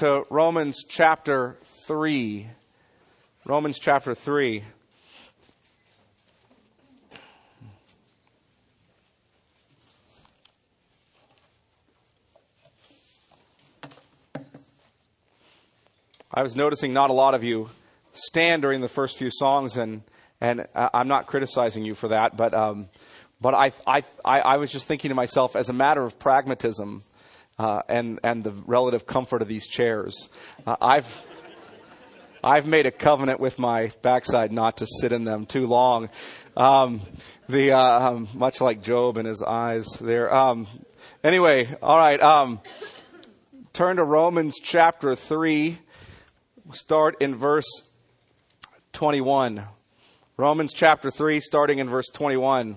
to Romans chapter 3. Romans chapter 3. I was noticing not a lot of you stand during the first few songs, and I'm not criticizing you for that, but I was just thinking to myself, as a matter of pragmatism and the relative comfort of these chairs, I've made a covenant with my backside not to sit in them too long, much like Job and his eyes there. Anyway, all right, turn to Romans chapter 3. Start in verse 21. Romans chapter 3, starting in verse 21.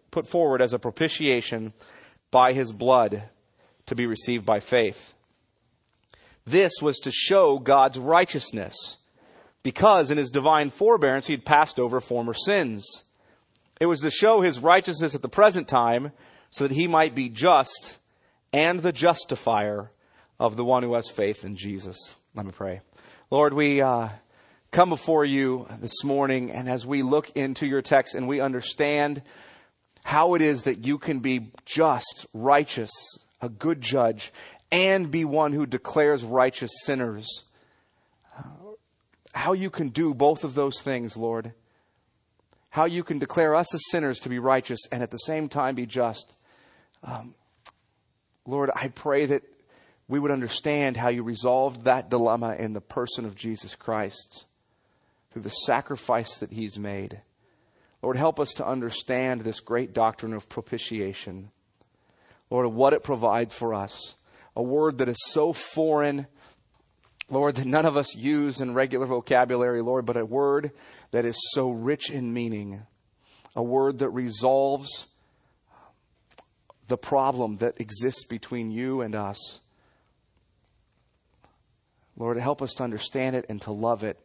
as a propitiation by his blood, to be received by faith. This was to show God's righteousness, because in his divine forbearance he had passed over former sins. It was to show his righteousness at the present time, so that he might be just and the justifier of the one who has faith in Jesus. Let me pray. Lord, we come before you this morning, and as we look into your text and we understand how it is that you can be just, righteous, a good judge, and be one who declares righteous sinners, how you can do both of those things, Lord, how you can declare us as sinners to be righteous and at the same time be just. Lord, I pray that we would understand how you resolved that dilemma in the person of Jesus Christ through the sacrifice that he's made. Lord, help us to understand this great doctrine of propitiation. Lord, what it provides for us, a word that is so foreign, Lord, that none of us use in regular vocabulary, Lord, but a word that is so rich in meaning, a word that resolves the problem that exists between you and us. Lord, help us to understand it and to love it,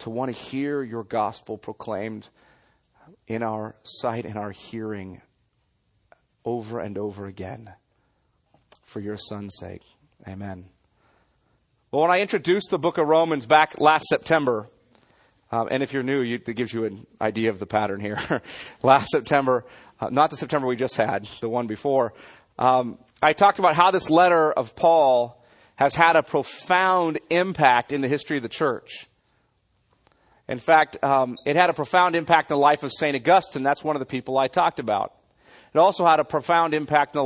to want to hear your gospel proclaimed in our sight and our hearing over and over again, for your Son's sake. Amen. Well, when I introduced the book of Romans back last September, and if you're new, it gives you an idea of the pattern here. Last September, not the September we just had, the one before, I talked about how this letter of Paul has had a profound impact in the history of the church. In fact, it had a profound impact in the life of St. Augustine. That's one of the people I talked about. It also had a profound impact in the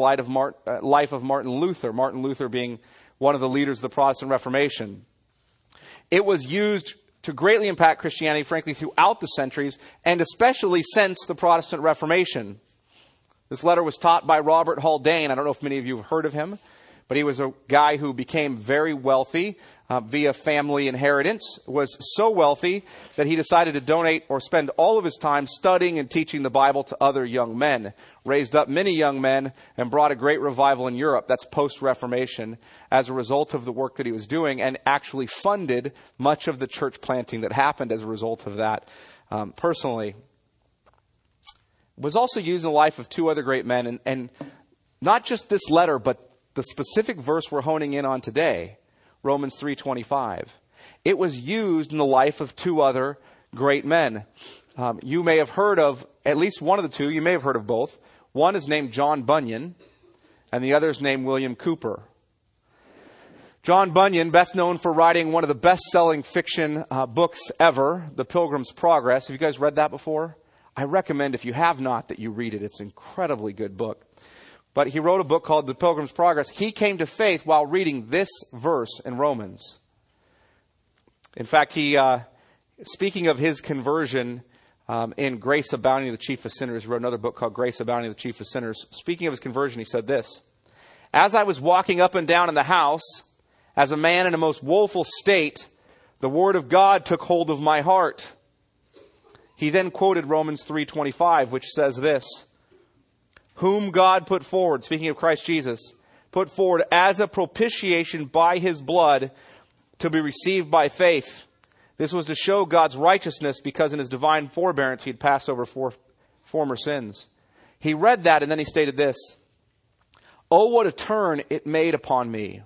life of Martin Luther, Martin Luther being one of the leaders of the Protestant Reformation. It was used to greatly impact Christianity, frankly, throughout the centuries, and especially since the Protestant Reformation. This letter was taught by Robert Haldane. I don't know if many of you have heard of him, but he was a guy who became very wealthy via family inheritance, was so wealthy that he decided to donate or spend all of his time studying and teaching the Bible to other young men, raised up many young men, and brought a great revival in Europe. That's post-Reformation, as a result of the work that he was doing, and actually funded much of the church planting that happened as a result of that personally. Was also used in the life of two other great men, and not just this letter, but the specific verse we're honing in on today, Romans 3:25. It was used in the life of two other great men. You may have heard of at least one of the two. You may have heard of both. One is named John Bunyan, and the other is named William Cooper. John Bunyan, best known for writing one of the best-selling fiction books ever, The Pilgrim's Progress. Have you guys read that before? I recommend, if you have not, that you read it. It's an incredibly good book. But he wrote a book called The Pilgrim's Progress. He came to faith while reading this verse in Romans. In fact, he, speaking of his conversion in Grace Abounding to the Chief of Sinners, he wrote another book called Grace Abounding to the Chief of Sinners. Speaking of his conversion, he said this: As I was walking up and down in the house, as a man in a most woeful state, the word of God took hold of my heart. He then quoted Romans 3:25, which says this, whom God put forward, speaking of Christ Jesus, put forward as a propitiation by his blood to be received by faith. This was to show God's righteousness because in his divine forbearance he had passed over former sins. He read that and then he stated this, oh, what a turn it made upon me.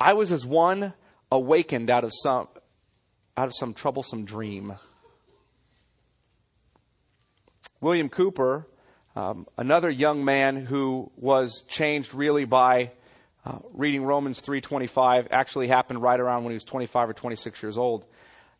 I was as one awakened out of some troublesome dream. William Cooper, another young man who was changed really by reading Romans 3:25, actually happened right around when he was 25 or 26 years old.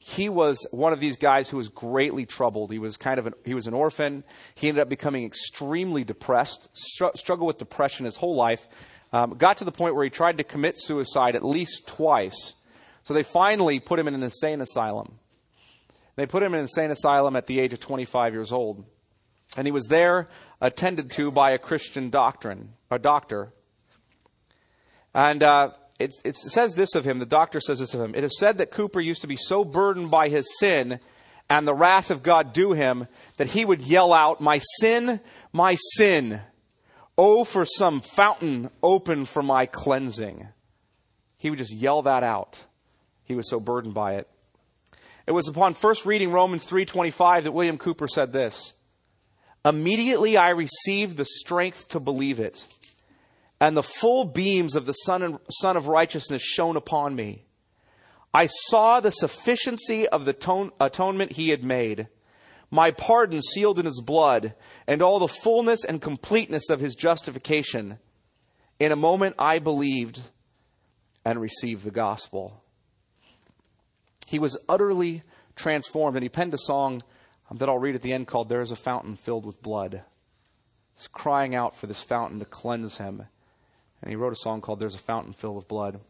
He was one of these guys who was greatly troubled. He was he was an orphan. He ended up becoming extremely depressed, struggled with depression his whole life, got to the point where he tried to commit suicide at least twice. So they finally put him in an insane asylum. They put him in an insane asylum at the age of 25 years old. And he was there attended to by a Christian doctor. And it says this of him. The doctor says this of him. It is said that Cooper used to be so burdened by his sin and the wrath of God due him that he would yell out, my sin, my sin. Oh, for some fountain open for my cleansing. He would just yell that out. He was so burdened by it. It was upon first reading Romans 3:25 that William Cooper said this. Immediately I received the strength to believe it. And the full beams of the Son of Righteousness shone upon me. I saw the sufficiency of the atonement he had made, my pardon sealed in his blood, and all the fullness and completeness of his justification. In a moment I believed and received the gospel. He was utterly transformed, and he penned a song that I'll read at the end called, There is a Fountain Filled with Blood. He's crying out for this fountain to cleanse him. And he wrote a song called, There's a Fountain Filled with Blood.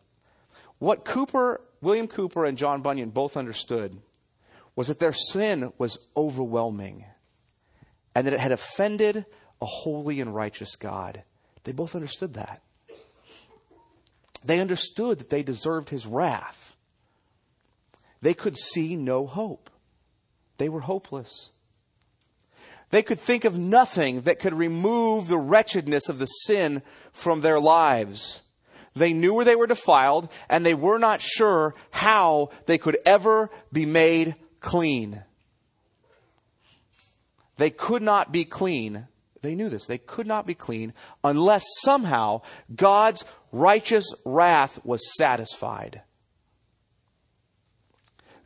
What William Cooper and John Bunyan both understood was that their sin was overwhelming and that it had offended a holy and righteous God. They both understood that. They understood that they deserved his wrath. They could see no hope. They were hopeless. They could think of nothing that could remove the wretchedness of the sin from their lives. They knew where they were defiled, and they were not sure how they could ever be made clean. They could not be clean. They knew this. They could not be clean unless somehow God's righteous wrath was satisfied.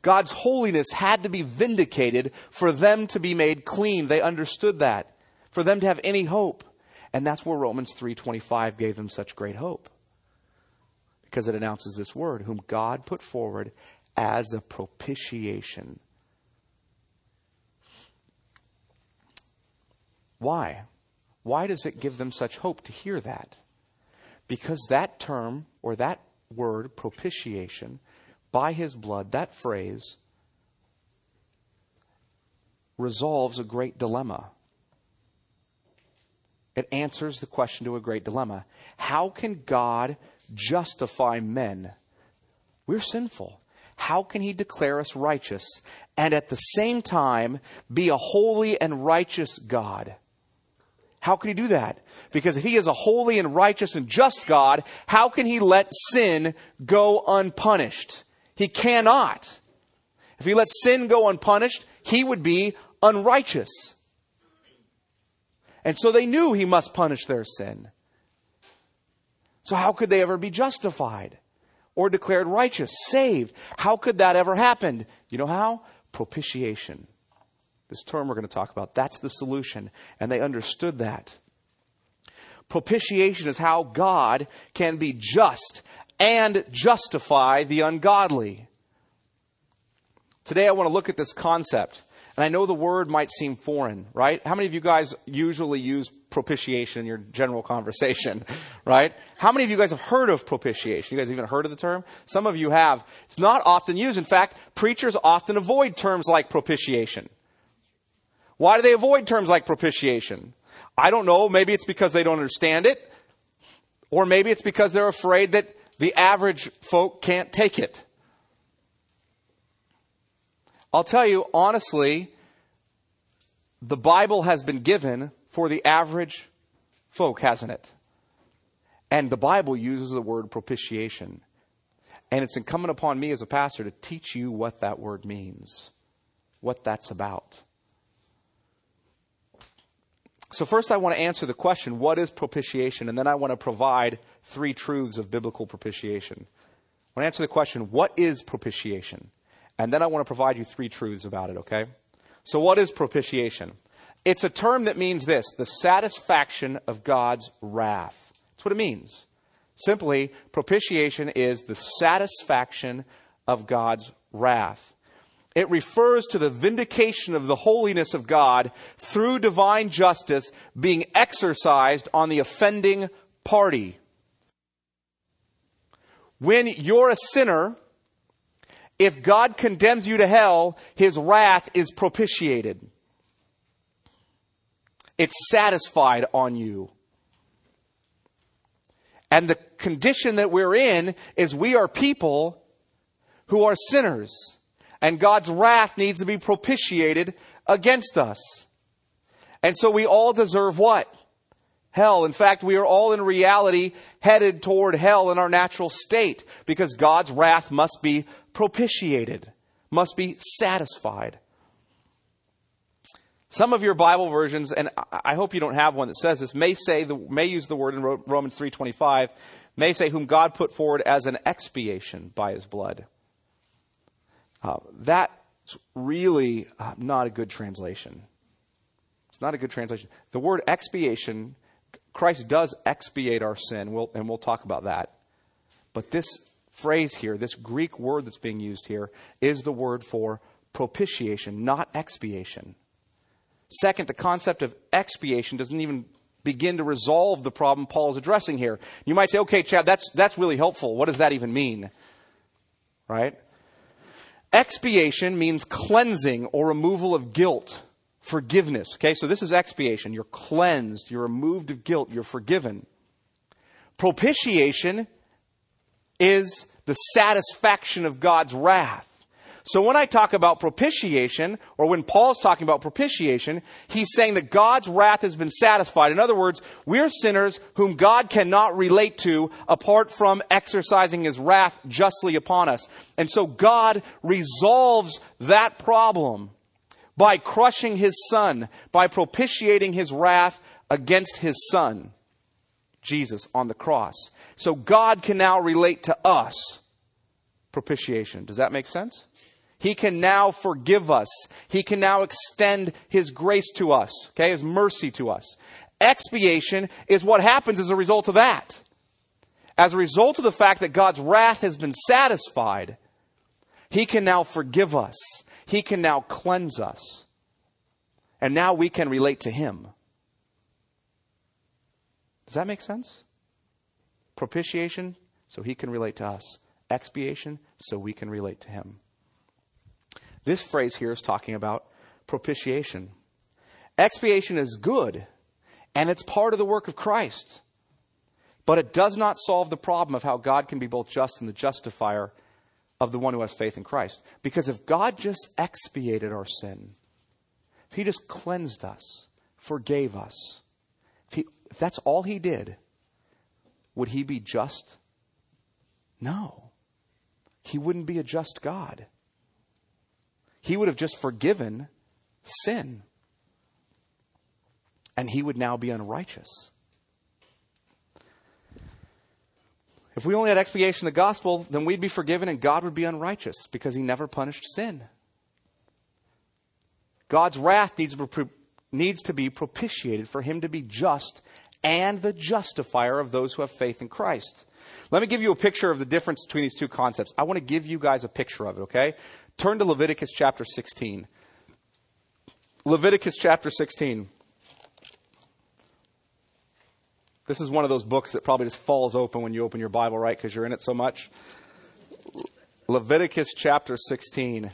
God's holiness had to be vindicated for them to be made clean. They understood that. For them to have any hope. And that's where Romans 3:25 gave them such great hope. Because it announces this word, whom God put forward as a propitiation. Why? Why does it give them such hope to hear that? Because that term or that word, propitiation, by his blood, that phrase resolves a great dilemma. It answers the question to a great dilemma. How can God justify men? We're sinful. How can he declare us righteous and at the same time be a holy and righteous God? How can he do that? Because if he is a holy and righteous and just God, how can he let sin go unpunished? He cannot. If he lets sin go unpunished, he would be unrighteous. And so they knew he must punish their sin. So how could they ever be justified or declared righteous, saved? How could that ever happen? You know how? Propitiation. This term we're going to talk about, that's the solution. And they understood that. Propitiation is how God can be just and justify the ungodly. Today I want to look at this concept. And I know the word might seem foreign, right? How many of you guys usually use propitiation in your general conversation, right? How many of you guys have heard of propitiation? You guys even heard of the term? Some of you have. It's not often used. In fact, preachers often avoid terms like propitiation. Why do they avoid terms like propitiation? I don't know. Maybe it's because they don't understand it. Or maybe it's because they're afraid that the average folk can't take it. I'll tell you, honestly, the Bible has been given for the average folk, hasn't it? And the Bible uses the word propitiation. And it's incumbent upon me as a pastor to teach you what that word means, what that's about. So first I want to answer the question, what is propitiation? And then I want to provide three truths of biblical propitiation. I want to answer the question, what is propitiation? And then I want to provide you three truths about it, okay? So what is propitiation? It's a term that means this, the satisfaction of God's wrath. That's what it means. Simply, propitiation is the satisfaction of God's wrath. It refers to the vindication of the holiness of God through divine justice being exercised on the offending party. When you're a sinner, if God condemns you to hell, his wrath is propitiated. It's satisfied on you. And the condition that we're in is we are people who are sinners. And God's wrath needs to be propitiated against us. And so we all deserve what? Hell. In fact, we are all in reality headed toward hell in our natural state because God's wrath must be propitiated, must be satisfied. Some of your Bible versions, and I hope you don't have one that says this, may use the word in Romans 3:25, may say whom God put forward as an expiation by his blood. That's really not a good translation. It's not a good translation. The word expiation, Christ does expiate our sin, and we'll talk about that. But this phrase here, this Greek word that's being used here, is the word for propitiation, not expiation. Second, the concept of expiation doesn't even begin to resolve the problem Paul is addressing here. You might say, okay, Chad, that's really helpful. What does that even mean? Right? Expiation means cleansing or removal of guilt, forgiveness. Okay, so this is expiation. You're cleansed, you're removed of guilt, you're forgiven. Propitiation is the satisfaction of God's wrath. So when I talk about propitiation, or when Paul's talking about propitiation, he's saying that God's wrath has been satisfied. In other words, we're sinners whom God cannot relate to apart from exercising his wrath justly upon us. And so God resolves that problem by crushing his son, by propitiating his wrath against his son, Jesus, on the cross. So God can now relate to us. Propitiation. Does that make sense? He can now forgive us. He can now extend his grace to us, okay, his mercy to us. Expiation is what happens as a result of that. As a result of the fact that God's wrath has been satisfied, he can now forgive us. He can now cleanse us. And now we can relate to him. Does that make sense? Propitiation, so he can relate to us. Expiation, so we can relate to him. This phrase here is talking about propitiation. Expiation is good, and it's part of the work of Christ. But it does not solve the problem of how God can be both just and the justifier of the one who has faith in Christ. Because if God just expiated our sin, if he just cleansed us, forgave us, if that's all he did, would he be just? No. He wouldn't be a just God. He would have just forgiven sin. And he would now be unrighteous. If we only had expiation of the gospel, then we'd be forgiven and God would be unrighteous because he never punished sin. God's wrath needs to be propitiated for him to be just and the justifier of those who have faith in Christ. Let me give you a picture of the difference between these two concepts. I want to give you guys a picture of it, okay? Turn to Leviticus chapter 16. Leviticus chapter 16. This is one of those books that probably just falls open when you open your Bible, right? Because you're in it so much. Leviticus chapter 16.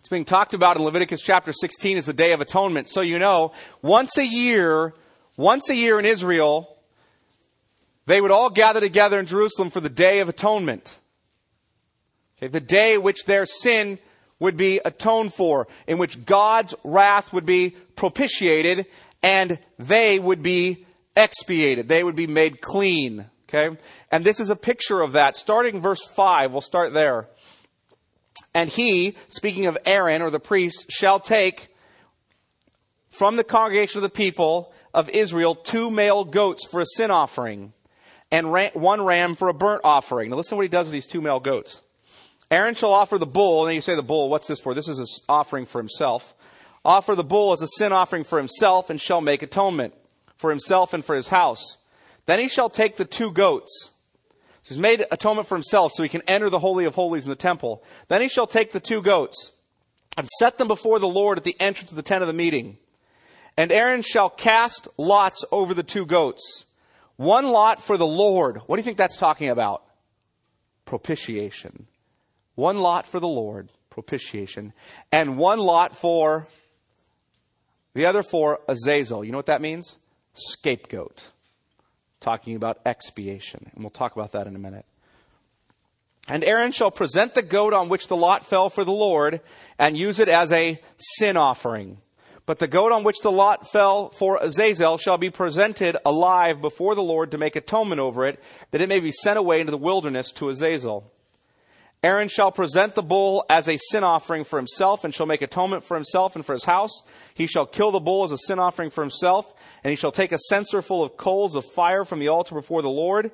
It's being talked about in Leviticus chapter 16 as the Day of Atonement. So you know, once a year, Once a year in Israel, they would all gather together in Jerusalem for the Day of Atonement. Okay, the day which their sin would be atoned for, in which God's wrath would be propitiated and they would be expiated. They would be made clean. Okay? And this is a picture of that. Starting verse 5, we'll start there. And he, speaking of Aaron or the priest, shall take from the congregation of the people of Israel 2 male goats for a sin offering and 1 ram for a burnt offering. Now listen to what he does with these 2 male goats. Aaron shall offer the bull. And you say the bull, what's this for? This is an offering for himself. Offer the bull as a sin offering for himself and shall make atonement for himself and for his house. Then he shall take the 2 goats. So he's made atonement for himself so he can enter the Holy of Holies in the temple. Then he shall take the 2 goats and set them before the Lord at the entrance of the tent of the meeting. And Aaron shall cast lots over the 2 goats. 1 lot for the Lord. What do you think that's talking about? Propitiation. 1 lot for the Lord, propitiation, and 1 lot for the other for Azazel. You know what that means? Scapegoat. Talking about expiation. And we'll talk about that in a minute. And Aaron shall present the goat on which the lot fell for the Lord and use it as a sin offering. But the goat on which the lot fell for Azazel shall be presented alive before the Lord to make atonement over it, that it may be sent away into the wilderness to Azazel. Aaron shall present the bull as a sin offering for himself and shall make atonement for himself and for his house. He shall kill the bull as a sin offering for himself, and he shall take a censer full of coals of fire from the altar before the Lord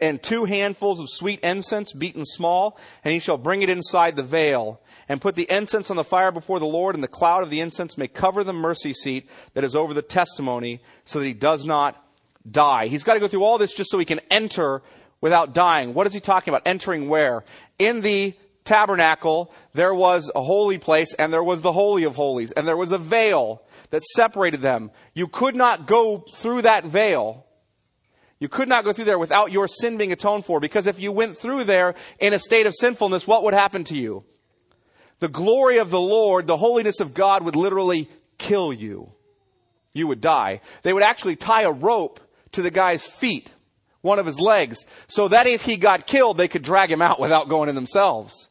and 2 handfuls of sweet incense beaten small, and he shall bring it inside the veil and put the incense on the fire before the Lord, and the cloud of the incense may cover the mercy seat that is over the testimony so that he does not die. He's got to go through all this just so he can enter without dying. What is he talking about? Entering where? In the tabernacle, there was a holy place, and there was the Holy of Holies, and there was a veil that separated them. You could not go through that veil. You could not go through there without your sin being atoned for, because if you went through there in a state of sinfulness, what would happen to you? The glory of the Lord, the holiness of God, would literally kill you. You would die. They would actually tie a rope to the guy's feet, one of his legs, so that if he got killed, they could drag him out without going in themselves.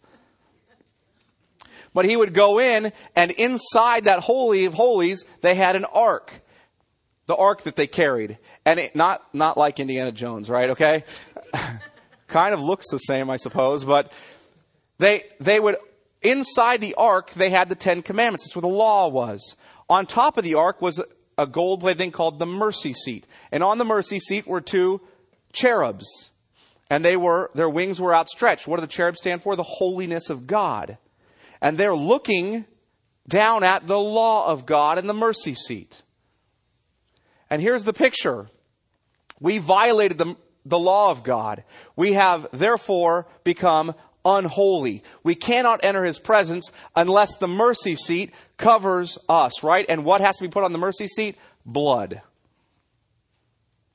But he would go in, and inside that Holy of Holies, they had an ark. The ark that they carried. And it, not like Indiana Jones, right? Okay? Kind of looks the same, I suppose, but they would, inside the ark, they had the 10 commandments. That's where the law was. On top of the ark was a gold-plated thing called the mercy seat. And on the mercy seat were 2 cherubs, and their wings were outstretched. What do the cherubs stand for? The holiness of God. And they're looking down at the law of God and the mercy seat. And here's the picture. We violated the law of God. We have therefore become unholy. We cannot enter his presence unless the mercy seat covers us, right? And what has to be put on the mercy seat? Blood.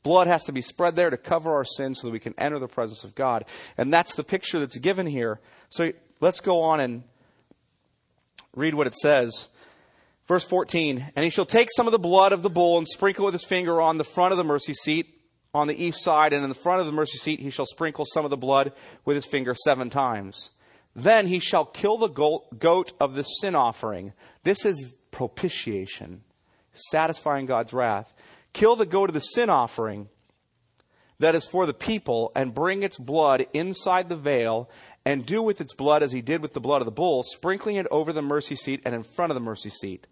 Blood has to be spread there to cover our sins so that we can enter the presence of God. And that's the picture that's given here. So let's go on and read what it says. Verse 14, and he shall take some of the blood of the bull and sprinkle with his finger on the front of the mercy seat on the east side, and in the front of the mercy seat he shall sprinkle some of the blood with his finger 7 times. Then he shall kill the goat of the sin offering. This is propitiation, satisfying God's wrath. Kill the goat of the sin offering that is for the people, and bring its blood inside the veil, and do with its blood as he did with the blood of the bull, sprinkling it over the mercy seat and in front of the mercy seat.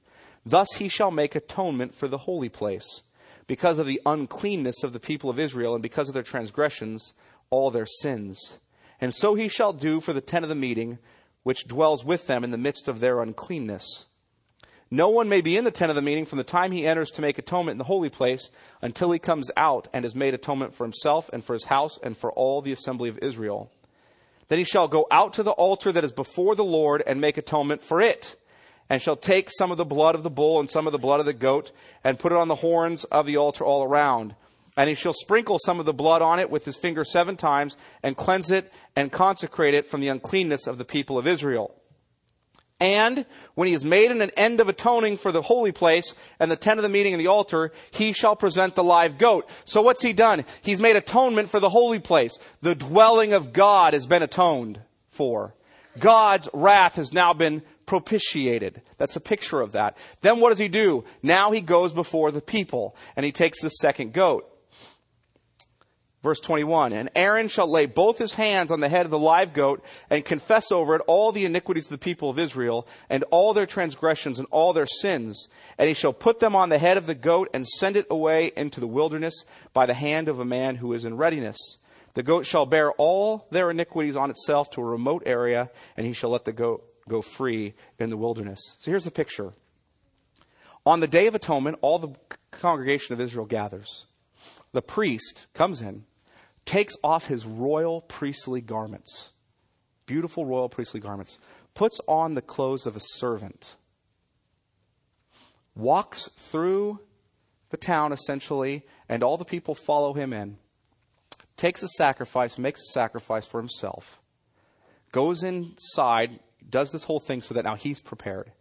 Thus he shall make atonement for the holy place, because of the uncleanness of the people of Israel, and because of their transgressions, all their sins. And so he shall do for the tent of the meeting, which dwells with them in the midst of their uncleanness. No one may be in the tent of the meeting from the time he enters to make atonement in the holy place until he comes out and has made atonement for himself and for his house and for all the assembly of Israel. Then he shall go out to the altar that is before the Lord and make atonement for it, and shall take some of the blood of the bull and some of the blood of the goat and put it on the horns of the altar all around. And he shall sprinkle some of the blood on it with his finger 7 times and cleanse it and consecrate it from the uncleanness of the people of Israel. And when he has made an end of atoning for the holy place and the tent of the meeting and the altar, he shall present the live goat. So what's he done? He's made atonement for the holy place. The dwelling of God has been atoned for. God's wrath has now been propitiated. That's a picture of that. Then what does he do? Now he goes before the people and he takes the second goat. Verse 21, and Aaron shall lay both his hands on the head of the live goat and confess over it all the iniquities of the people of Israel and all their transgressions and all their sins. And he shall put them on the head of the goat and send it away into the wilderness by the hand of a man who is in readiness. The goat shall bear all their iniquities on itself to a remote area, and he shall let the goat go free in the wilderness. So here's the picture. On the Day of Atonement, all the congregation of Israel gathers. The priest comes in, takes off his royal priestly garments, beautiful royal priestly garments, puts on the clothes of a servant, walks through the town essentially, and all the people follow him in, takes a sacrifice, makes a sacrifice for himself, goes inside, does this whole thing so that now he's prepared,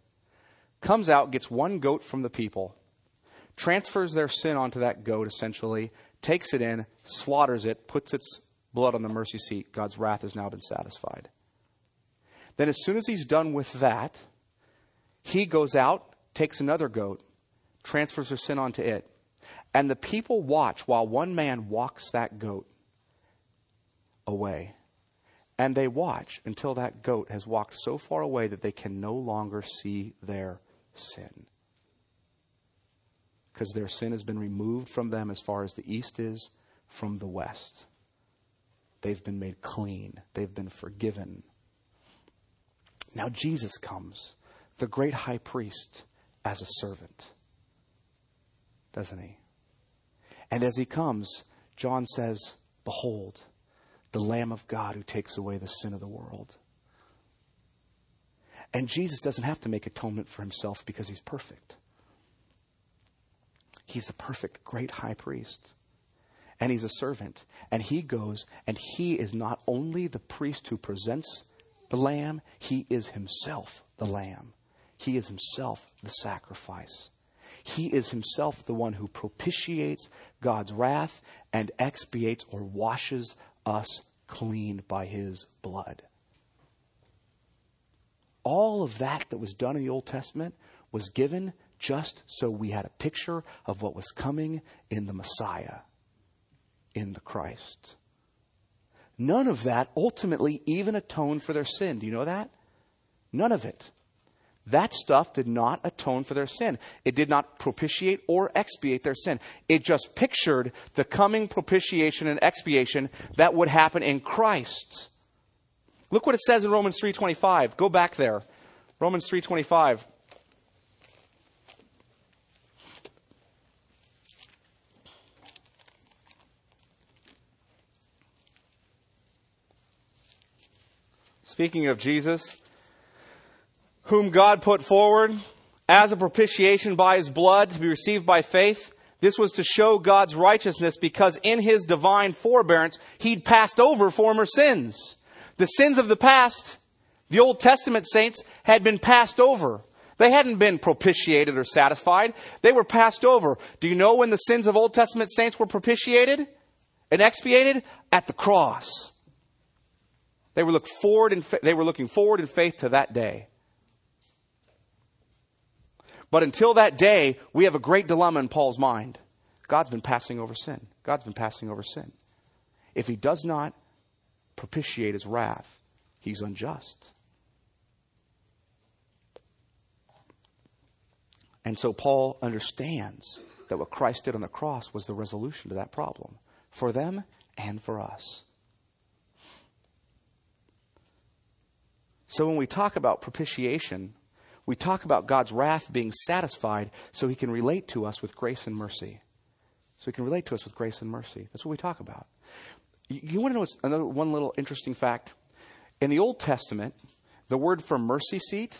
comes out, gets one goat from the people, transfers their sin onto that goat essentially, takes it in, slaughters it, puts its blood on the mercy seat. God's wrath has now been satisfied. Then as soon as he's done with that, he goes out, takes another goat, transfers their sin onto it. And the people watch while one man walks that goat away. And they watch until that goat has walked so far away that they can no longer see their sin. Because their sin has been removed from them as far as the east is from the west. They've been made clean. They've been forgiven. Now Jesus comes, the great high priest, as a servant. Doesn't he? And as he comes, John says, behold, the Lamb of God who takes away the sin of the world. And Jesus doesn't have to make atonement for himself because he's perfect. He's the perfect great high priest, and he's a servant, and he goes, and he is not only the priest who presents the lamb, he is himself the lamb. He is himself the sacrifice. He is himself the one who propitiates God's wrath and expiates or washes us clean by his blood. All of that was done in the Old Testament was given just so we had a picture of what was coming in the Messiah, in the Christ. None of that ultimately even atoned for their sin. Do you know that? None of it. That stuff did not atone for their sin. It did not propitiate or expiate their sin. It just pictured the coming propitiation and expiation that would happen in Christ. Look what it says in Romans 3:25. Go back there. Romans 3:25. Speaking of Jesus, whom God put forward as a propitiation by his blood to be received by faith, this was to show God's righteousness because in his divine forbearance, he'd passed over former sins. The sins of the past, the Old Testament saints, had been passed over. They hadn't been propitiated or satisfied. They were passed over. Do you know when the sins of Old Testament saints were propitiated and expiated? At the cross. They were looking forward in faith to that day. But until that day, we have a great dilemma in Paul's mind. God's been passing over sin. God's been passing over sin. If he does not propitiate his wrath, he's unjust. And so Paul understands that what Christ did on the cross was the resolution to that problem for them and for us. So when we talk about propitiation, we talk about God's wrath being satisfied so he can relate to us with grace and mercy. That's what we talk about. You want to know one little interesting fact? In the Old Testament, the word for mercy seat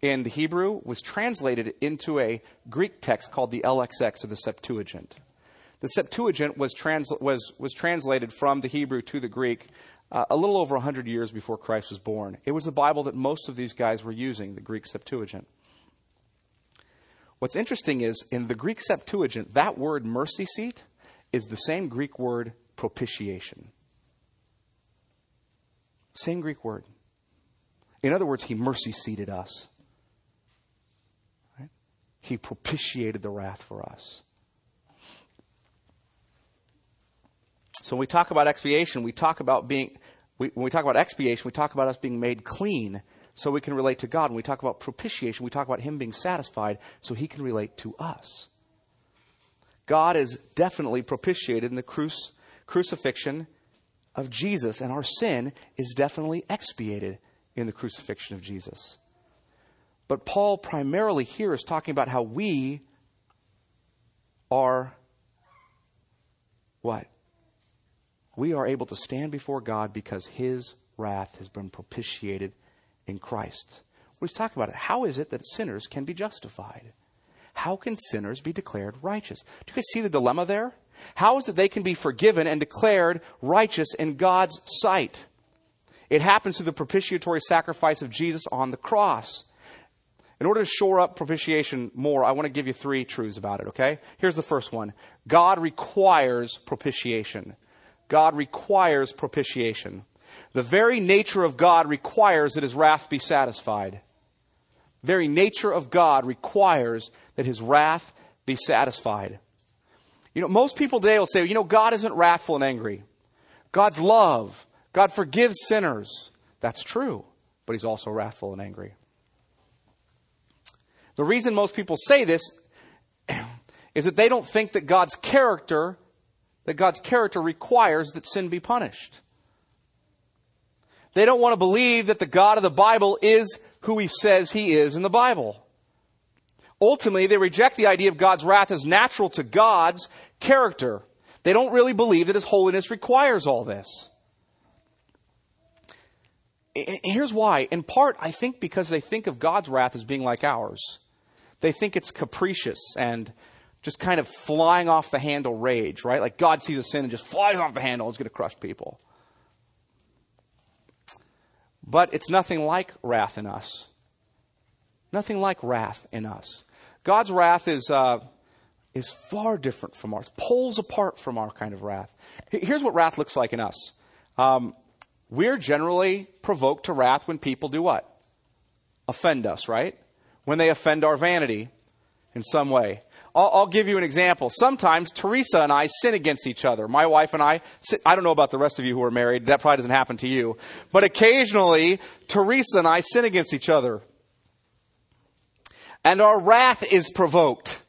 in the Hebrew was translated into a Greek text called the LXX of the Septuagint. The Septuagint was translated from the Hebrew to the Greek a little over 100 years before Christ was born. It was the Bible that most of these guys were using, the Greek Septuagint. What's interesting is, in the Greek Septuagint, that word mercy seat is the same Greek word propitiation. Same Greek word. In other words, he mercy seated us. Right? He propitiated the wrath for us. So when we talk about expiation, we talk about when we talk about expiation, we talk about us being made clean so we can relate to God. When we talk about propitiation, we talk about him being satisfied so he can relate to us. God is definitely propitiated in the crucifixion of Jesus, and our sin is definitely expiated in the crucifixion of Jesus. But Paul primarily here is talking about how we are what? We are able to stand before God because his wrath has been propitiated in Christ. We're talking about it. How is it that sinners can be justified? How can sinners be declared righteous? Do you guys see the dilemma there? How is it they can be forgiven and declared righteous in God's sight? It happens through the propitiatory sacrifice of Jesus on the cross. In order to shore up propitiation more, I want to give you three truths about it, okay? Here's the first one. God requires propitiation. God requires propitiation. The very nature of God requires that his wrath be satisfied. The very nature of God requires that his wrath be satisfied. You know, most people today will say, you know, God isn't wrathful and angry. God's love. God forgives sinners. That's true, but he's also wrathful and angry. The reason most people say this is that they don't think that God's character requires that sin be punished. They don't want to believe that the God of the Bible is who he says he is in the Bible. Ultimately, they reject the idea of God's wrath as natural to God's character. They don't really believe that his holiness requires all this. And here's why. In part, I think because they think of God's wrath as being like ours. They think it's capricious and just kind of flying off the handle rage, right? Like God sees a sin and just flies off the handle. It's going to crush people. But it's nothing like wrath in us. Nothing like wrath in us. God's wrath is far different from ours. Poles apart from our kind of wrath. Here's what wrath looks like in us. We're generally provoked to wrath when people do what? Offend us, right? When they offend our vanity in some way. I'll give you an example. Sometimes Teresa and I sin against each other. My wife and I don't know about the rest of you who are married. That probably doesn't happen to you. But occasionally, Teresa and I sin against each other. And our wrath is provoked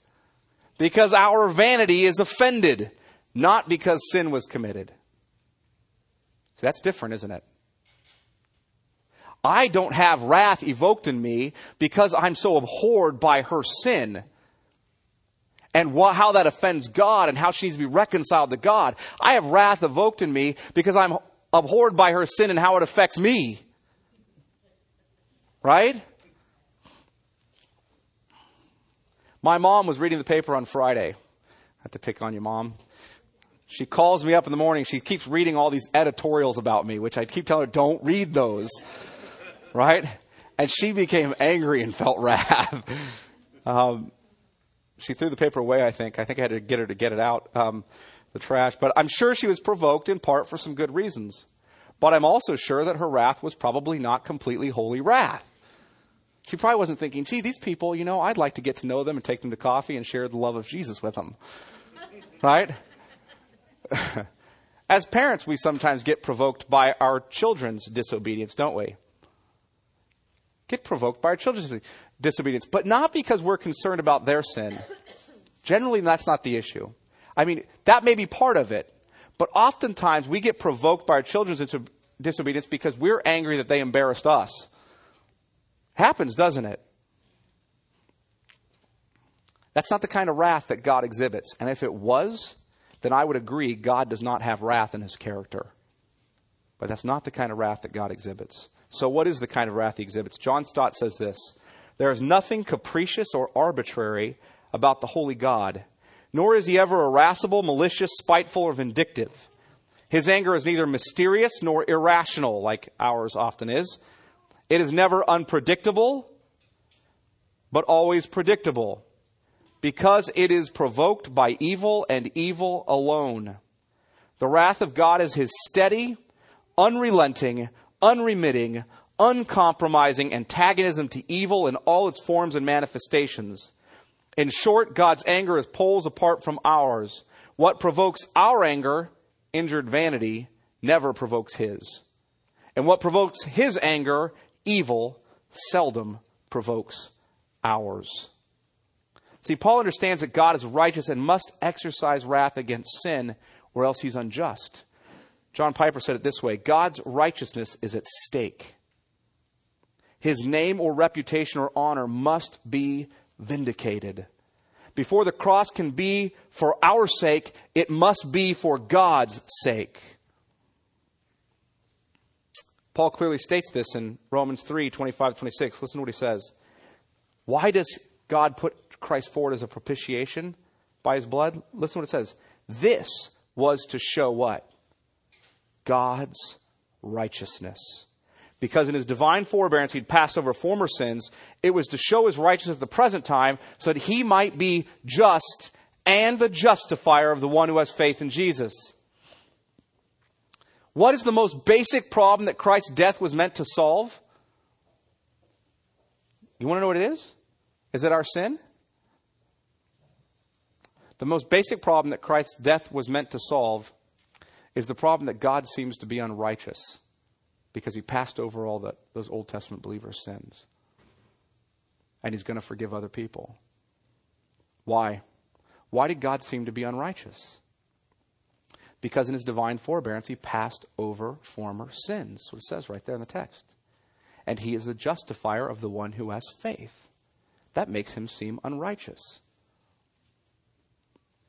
because our vanity is offended, not because sin was committed. See, that's different, isn't it? I don't have wrath evoked in me because I'm so abhorred by her sin and how that offends God and how she needs to be reconciled to God. I have wrath evoked in me because I'm abhorred by her sin and how it affects me. Right? My mom was reading the paper on Friday. I have to pick on you, Mom. She calls me up in the morning. She keeps reading all these editorials about me, which I keep telling her, don't read those. Right? And she became angry and felt wrath. She threw the paper away, I think. I think I had to get her to get it out, the trash. But I'm sure she was provoked in part for some good reasons. But I'm also sure that her wrath was probably not completely holy wrath. She probably wasn't thinking, gee, these people, you know, I'd like to get to know them and take them to coffee and share the love of Jesus with them. Right? As parents, we sometimes get provoked by our children's disobedience, don't we? Get provoked by our children's disobedience, but not because we're concerned about their sin. Generally, that's not the issue. I mean, that may be part of it, but oftentimes we get provoked by our children's disobedience because we're angry that they embarrassed us. Happens, doesn't it? That's not the kind of wrath that God exhibits. And if it was, then I would agree God does not have wrath in his character. But that's not the kind of wrath that God exhibits. So what is the kind of wrath he exhibits? John Stott says this: there is nothing capricious or arbitrary about the holy God, nor is he ever irascible, malicious, spiteful, or vindictive. His anger is neither mysterious nor irrational, like ours often is. It is never unpredictable, but always predictable, because it is provoked by evil and evil alone. The wrath of God is his steady, unrelenting, unremitting, uncompromising antagonism to evil in all its forms and manifestations. In short, God's anger is poles apart from ours. What provokes our anger, injured vanity, never provokes his. And what provokes his anger, evil, seldom provokes ours. See, Paul understands that God is righteous and must exercise wrath against sin, or else he's unjust. John Piper said it this way: God's righteousness is at stake. His name or reputation or honor must be vindicated. Before the cross can be for our sake, it must be for God's sake. Paul clearly states this in Romans 3:25-26. Listen to what he says. Why does God put Christ forward as a propitiation by his blood? Listen to what it says. This was to show what? God's righteousness. Because in his divine forbearance, he'd passed over former sins. It was to show his righteousness at the present time so that he might be just and the justifier of the one who has faith in Jesus. What is the most basic problem that Christ's death was meant to solve? You want to know what it is? Is it our sin? The most basic problem that Christ's death was meant to solve is the problem that God seems to be unrighteous, because he passed over all those Old Testament believers' sins. And he's going to forgive other people. Why? Why did God seem to be unrighteous? Because in his divine forbearance, he passed over former sins. That's what it says right there in the text. And he is the justifier of the one who has faith. That makes him seem unrighteous.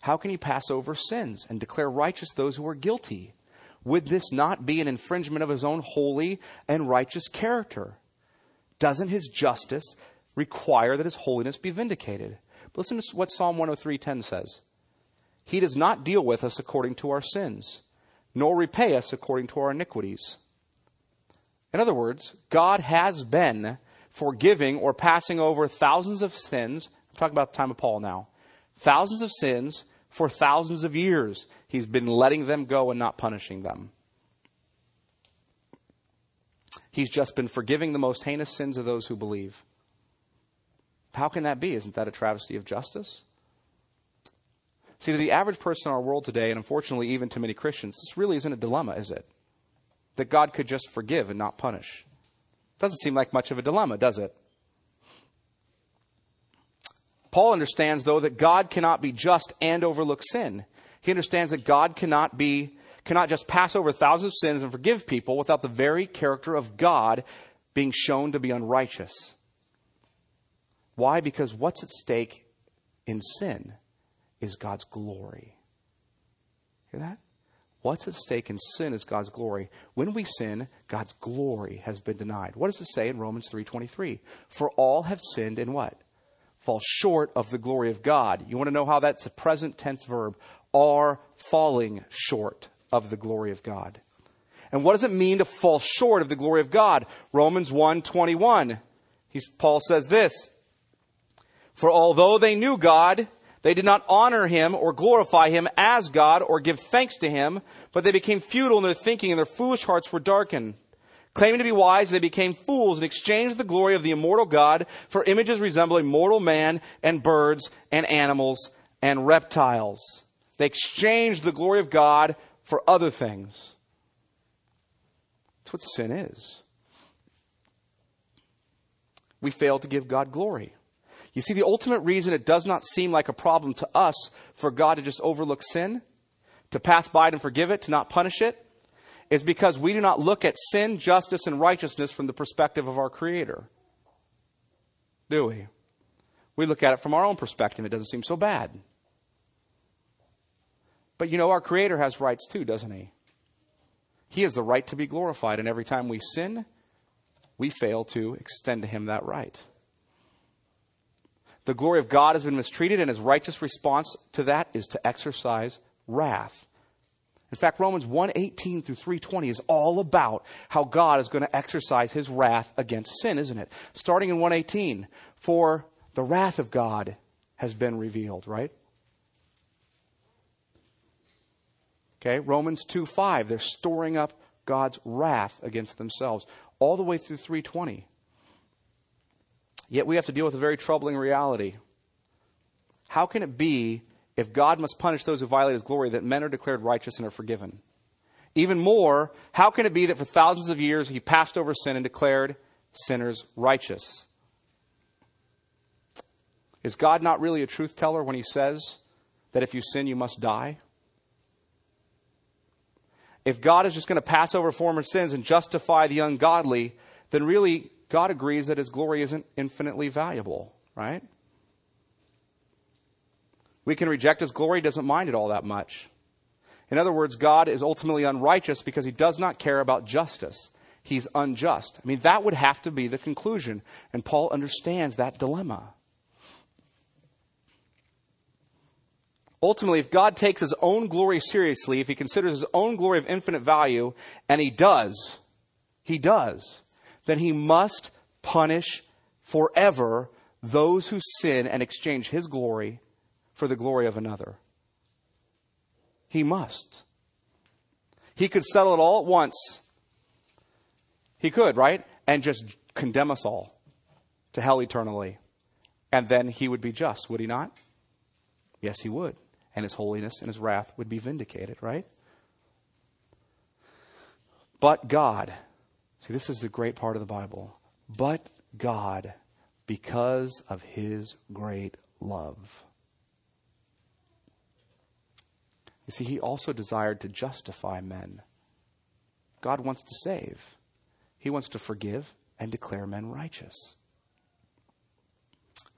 How can he pass over sins and declare righteous those who are guilty? Would this not be an infringement of his own holy and righteous character? Doesn't his justice require that his holiness be vindicated? But listen to what Psalm 103:10 says. He does not deal with us according to our sins, nor repay us according to our iniquities. In other words, God has been forgiving or passing over thousands of sins. I'm talking about the time of Paul now. Thousands of sins for thousands of years. He's been letting them go and not punishing them. He's just been forgiving the most heinous sins of those who believe. How can that be? Isn't that a travesty of justice? See, to the average person in our world today, and unfortunately even to many Christians, this really isn't a dilemma, is it? That God could just forgive and not punish. Doesn't seem like much of a dilemma, does it? Paul understands, though, that God cannot be just and overlook sin. He understands that God cannot just pass over thousands of sins and forgive people without the very character of God being shown to be unrighteous. Why? Because what's at stake in sin is God's glory. Hear that? What's at stake in sin is God's glory. When we sin, God's glory has been denied. What does it say in Romans 3:23? For all have sinned and what? Fall short of the glory of God. You want to know how that's a present tense verb? Are falling short of the glory of God. And what does it mean to fall short of the glory of God? Romans 1:21. Paul says this. For although they knew God, they did not honor him or glorify him as God or give thanks to him, but they became futile in their thinking and their foolish hearts were darkened. Claiming to be wise, they became fools and exchanged the glory of the immortal God for images resembling mortal man and birds and animals and reptiles. They exchanged the glory of God for other things. That's what sin is. We fail to give God glory. You see, the ultimate reason it does not seem like a problem to us for God to just overlook sin, to pass by it and forgive it, to not punish it, is because we do not look at sin, justice, and righteousness from the perspective of our Creator. Do we? We look at it from our own perspective. It doesn't seem so bad. But you know, our Creator has rights too, doesn't he? He has the right to be glorified. And every time we sin, we fail to extend to him that right. The glory of God has been mistreated, and his righteous response to that is to exercise wrath. In fact, Romans 1:18 through 3:20 is all about how God is going to exercise his wrath against sin, isn't it? Starting in 1:18, for the wrath of God has been revealed, right? Okay, Romans 2:5, they're storing up God's wrath against themselves, all the way through 3:20. Yet we have to deal with a very troubling reality. How can it be, if God must punish those who violate his glory, that men are declared righteous and are forgiven? Even more, how can it be that for thousands of years he passed over sin and declared sinners righteous? Is God not really a truth teller when he says that if you sin, you must die? If God is just going to pass over former sins and justify the ungodly, then really God agrees that his glory isn't infinitely valuable, right? We can reject his glory. He doesn't mind it all that much. In other words, God is ultimately unrighteous because he does not care about justice. He's unjust. I mean, that would have to be the conclusion. And Paul understands that dilemma. Ultimately, if God takes his own glory seriously, if he considers his own glory of infinite value, and he does, then he must punish forever those who sin and exchange his glory for the glory of another. He must. He could settle it all at once. He could, right? And just condemn us all to hell eternally. And then he would be just, would he not? Yes, he would. And his holiness and his wrath would be vindicated, right? But God, see, this is the great part of the Bible. But God, because of his great love. You see, he also desired to justify men. God wants to save. He wants to forgive and declare men righteous.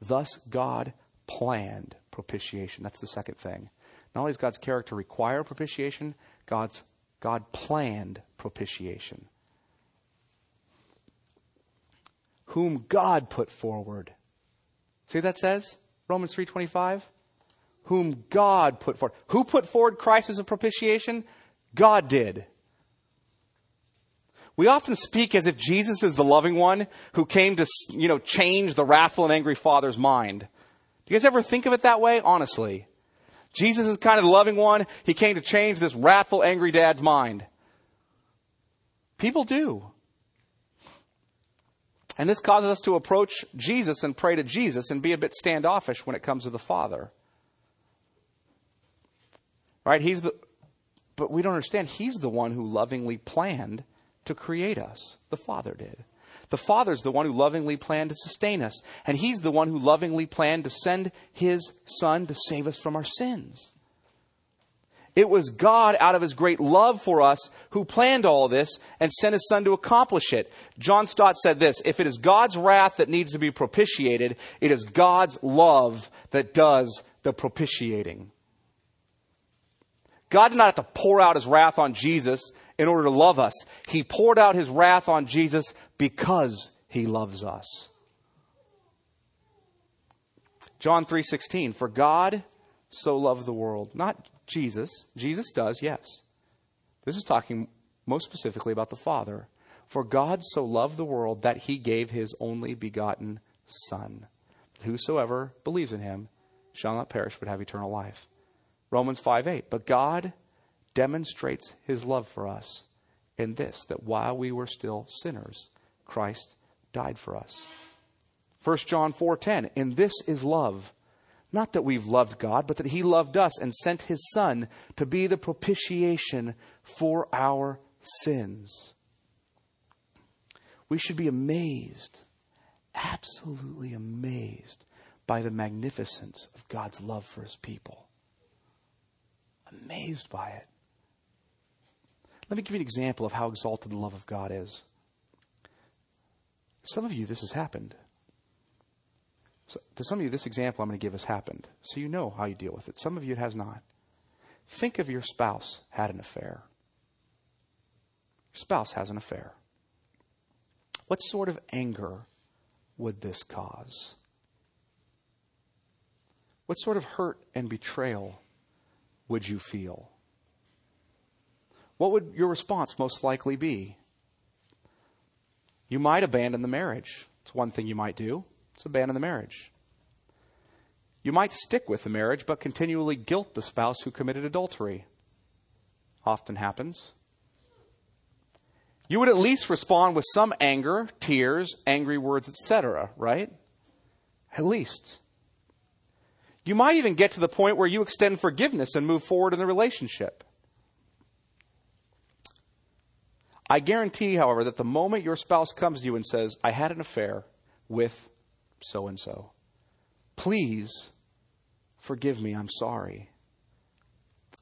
Thus, God planned propitiation. That's the second thing. Not only does God's character require propitiation, God planned propitiation. Whom God put forward. See what that says? Romans 3:25. Whom God put forward. Who put forward Christ as a propitiation? God did. We often speak as if Jesus is the loving one who came to, change the wrathful and angry Father's mind. Do you guys ever think of it that way? Honestly, Jesus is kind of the loving one. He came to change this wrathful, angry dad's mind. People do. And this causes us to approach Jesus and pray to Jesus and be a bit standoffish when it comes to the Father. Right? But we don't understand. He's the one who lovingly planned to create us. The Father did. The Father's the one who lovingly planned to sustain us. And he's the one who lovingly planned to send his Son to save us from our sins. It was God, out of his great love for us, who planned all this and sent his Son to accomplish it. John Stott said this: if it is God's wrath that needs to be propitiated, it is God's love that does the propitiating. God did not have to pour out his wrath on Jesus in order to love us. He poured out his wrath on Jesus because he loves us. John 3:16, for God so loved the world. Not Jesus. Jesus does, yes. This is talking most specifically about the Father. For God so loved the world that he gave his only begotten Son. Whosoever believes in him shall not perish but have eternal life. Romans 5:8, but God demonstrates his love for us in this, that while we were still sinners, Christ died for us. 1 John 4:10, and this is love, not that we've loved God, but that he loved us and sent his Son to be the propitiation for our sins. We should be amazed, absolutely amazed, by the magnificence of God's love for his people. Amazed by it. Let me give you an example of how exalted the love of God is. Some of you, this has happened. So, to some of you, this example I'm going to give has happened. So you know how you deal with it. Some of you, it has not. Think of your spouse had an affair. Your spouse has an affair. What sort of anger would this cause? What sort of hurt and betrayal would you feel? what would your response most likely be? You might abandon the marriage. It's one thing you might do. It's abandon the marriage. You might stick with the marriage, but continually guilt the spouse who committed adultery. Often happens. You would at least respond with some anger, tears, angry words, etc., right? At least. You might even get to the point where you extend forgiveness and move forward in the relationship. I guarantee, however, that the moment your spouse comes to you and says, I had an affair with so-and-so, please forgive me, I'm sorry,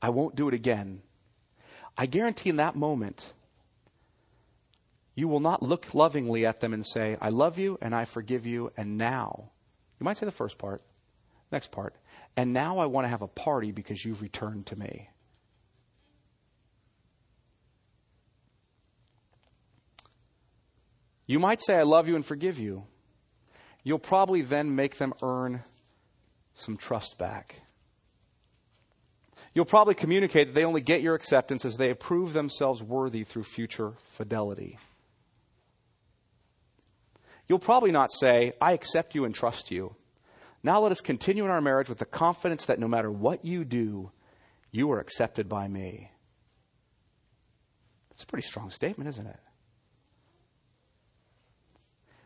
I won't do it again, I guarantee in that moment, you will not look lovingly at them and say, I love you and I forgive you, and now, you might say the first part, next part, and now I want to have a party because you've returned to me. You might say, I love you and forgive you. You'll probably then make them earn some trust back. You'll probably communicate that they only get your acceptance as they prove themselves worthy through future fidelity. You'll probably not say, I accept you and trust you. Now let us continue in our marriage with the confidence that no matter what you do, you are accepted by me. That's a pretty strong statement, isn't it?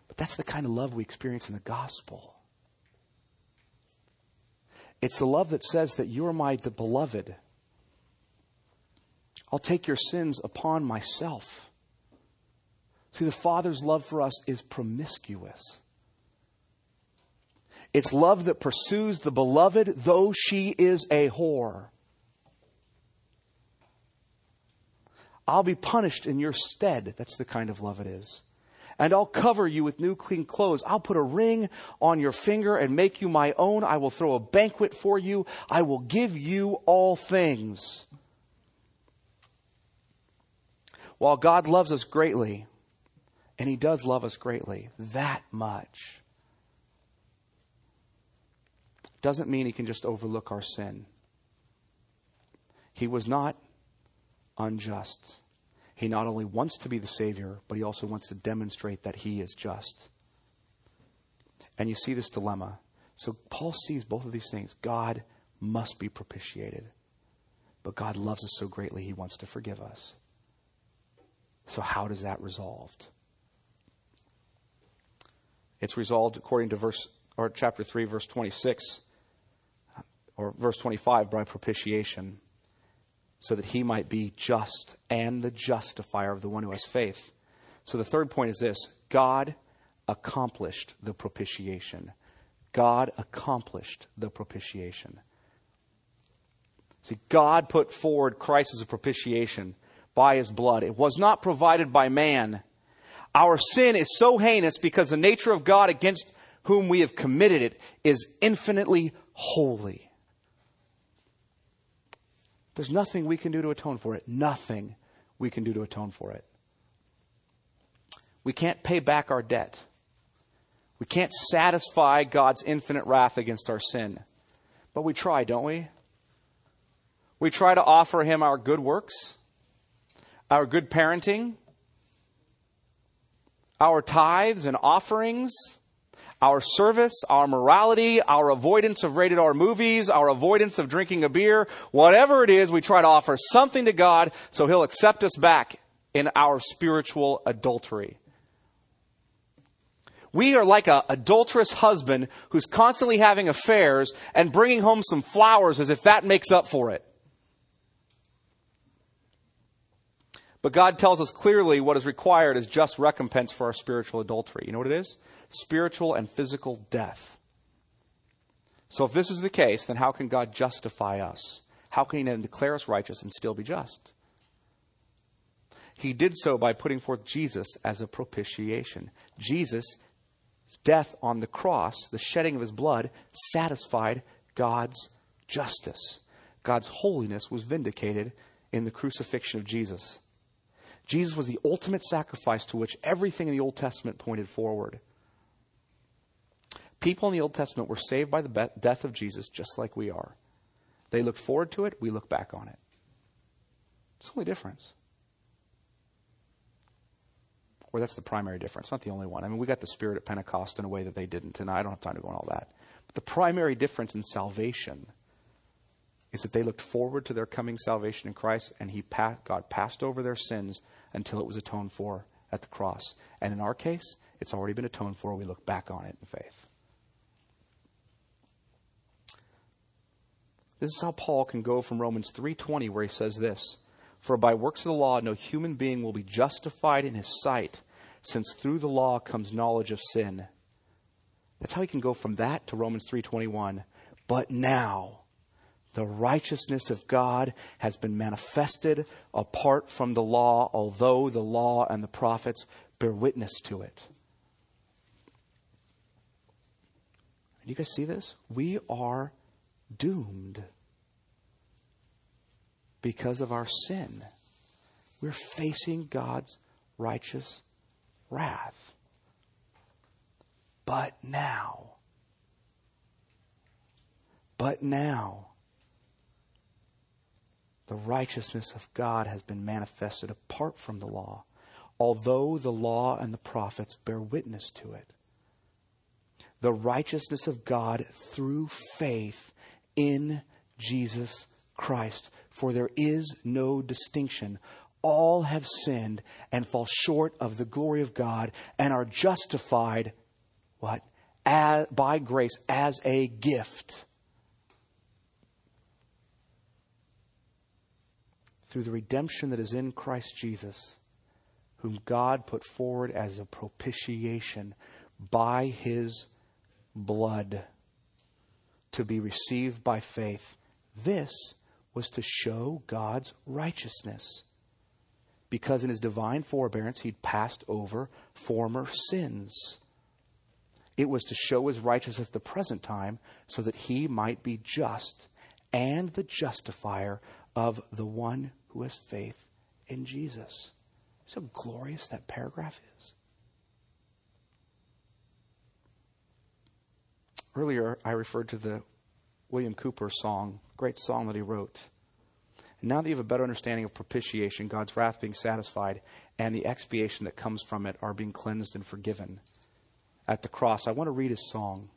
But that's the kind of love we experience in the gospel. It's the love that says that you're my beloved. I'll take your sins upon myself. See, the Father's love for us is promiscuous. It's love that pursues the beloved, though she is a whore. I'll be punished in your stead. That's the kind of love it is. And I'll cover you with new clean clothes. I'll put a ring on your finger and make you my own. I will throw a banquet for you. I will give you all things. While God loves us greatly, and He does love us greatly, that much, doesn't mean He can just overlook our sin. He was not unjust. He not only wants to be the Savior, but He also wants to demonstrate that He is just. And you see this dilemma. So Paul sees both of these things. God must be propitiated. But God loves us so greatly, He wants to forgive us. So how does that resolve? It's resolved according to chapter 3, verse 26. Or verse 25, by propitiation, so that He might be just and the justifier of the one who has faith. So the third point is this: God accomplished the propitiation. God accomplished the propitiation. See, God put forward Christ as a propitiation by His blood. It was not provided by man. Our sin is so heinous because the nature of God against whom we have committed it is infinitely holy. There's nothing we can do to atone for it. Nothing we can do to atone for it. We can't pay back our debt. We can't satisfy God's infinite wrath against our sin. But we try, don't we? We try to offer Him our good works, our good parenting, our tithes and offerings, our service, our morality, our avoidance of rated R movies, our avoidance of drinking a beer, whatever it is, we try to offer something to God so He'll accept us back in our spiritual adultery. We are like an adulterous husband who's constantly having affairs and bringing home some flowers as if that makes up for it. But God tells us clearly what is required is just recompense for our spiritual adultery. You know what it is? Spiritual and physical death. So if this is the case, then how can God justify us? How can He then declare us righteous and still be just? He did so by putting forth Jesus as a propitiation. Jesus' death on the cross, the shedding of His blood, satisfied God's justice. God's holiness was vindicated in the crucifixion of Jesus. Jesus was the ultimate sacrifice to which everything in the Old Testament pointed forward. People in the Old Testament were saved by the death of Jesus just like we are. They looked forward to it. We look back on it. It's the only difference. Or that's the primary difference, not the only one. I mean, we got the Spirit at Pentecost in a way that they didn't, and I don't have time to go on all that. But the primary difference in salvation is that they looked forward to their coming salvation in Christ, and God passed over their sins until it was atoned for at the cross. And in our case, it's already been atoned for. We look back on it in faith. This is how Paul can go from Romans 3:20, where he says this: "For by works of the law, no human being will be justified in his sight, since through the law comes knowledge of sin." That's how he can go from that to Romans 3:21. "But now the righteousness of God has been manifested apart from the law, although the law and the prophets bear witness to it." Do you guys see this? We are doomed because of our sin. We're facing God's righteous wrath. But now, the righteousness of God has been manifested apart from the law, although the law and the prophets bear witness to it. The righteousness of God through faith in Jesus Christ. For there is no distinction. All have sinned and fall short of the glory of God and are justified, what? By grace as a gift, through the redemption that is in Christ Jesus, whom God put forward as a propitiation by his blood, to be received by faith. This was to show God's righteousness, because in his divine forbearance, he'd passed over former sins. It was to show his righteousness at the present time, so that he might be just and the justifier of the one who has faith in Jesus. See how glorious that paragraph is? Earlier, I referred to the William Cooper song, great song that he wrote. And now that you have a better understanding of propitiation, God's wrath being satisfied, and the expiation that comes from it, are being cleansed and forgiven at the cross, I want to read his song.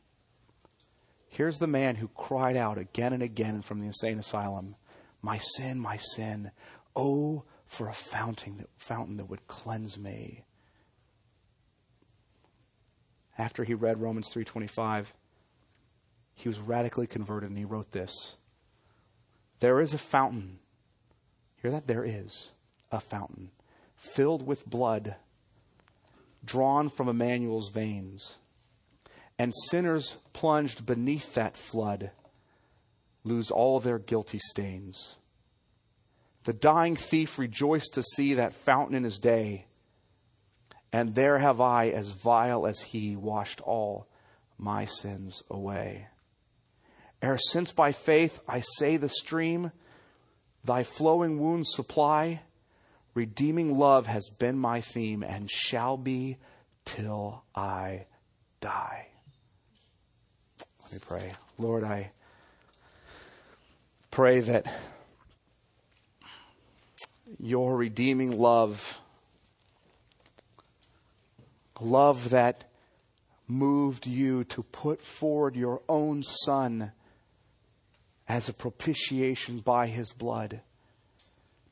Here's the man who cried out again and again from the insane asylum, my sin, oh, for a fountain that would cleanse me." After he read Romans 3:25, he was radically converted, and he wrote this: "There is a fountain," hear that? "There is a fountain filled with blood, drawn from Emmanuel's veins, and sinners plunged beneath that flood lose all their guilty stains. The dying thief rejoiced to see that fountain in his day, and there have I, as vile as he, washed all my sins away. Ere since by faith I say the stream, thy flowing wounds supply, redeeming love has been my theme, and shall be till I die." Let me pray. Lord, I pray that your redeeming love that moved you to put forward your own Son as a propitiation by his blood,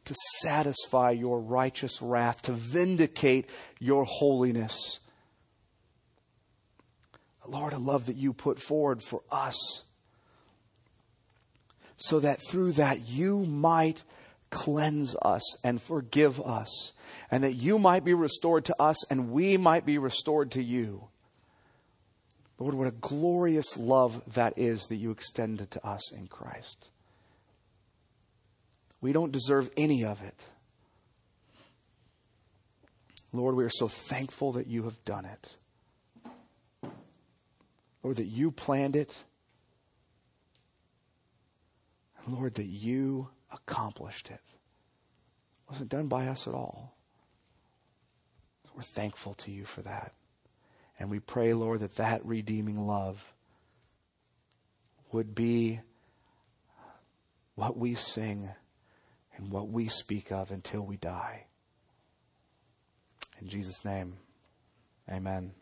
to satisfy your righteous wrath, to vindicate your holiness. Lord, a love that you put forward for us, so that through that you might cleanse us and forgive us, and that you might be restored to us and we might be restored to you. Lord, what a glorious love that is that you extended to us in Christ. We don't deserve any of it. Lord, we are so thankful that you have done it. Lord, that you planned it. Lord, that you accomplished it. It wasn't done by us at all. We're thankful to you for that. And we pray, Lord, that that redeeming love would be what we sing and what we speak of until we die. In Jesus' name, amen.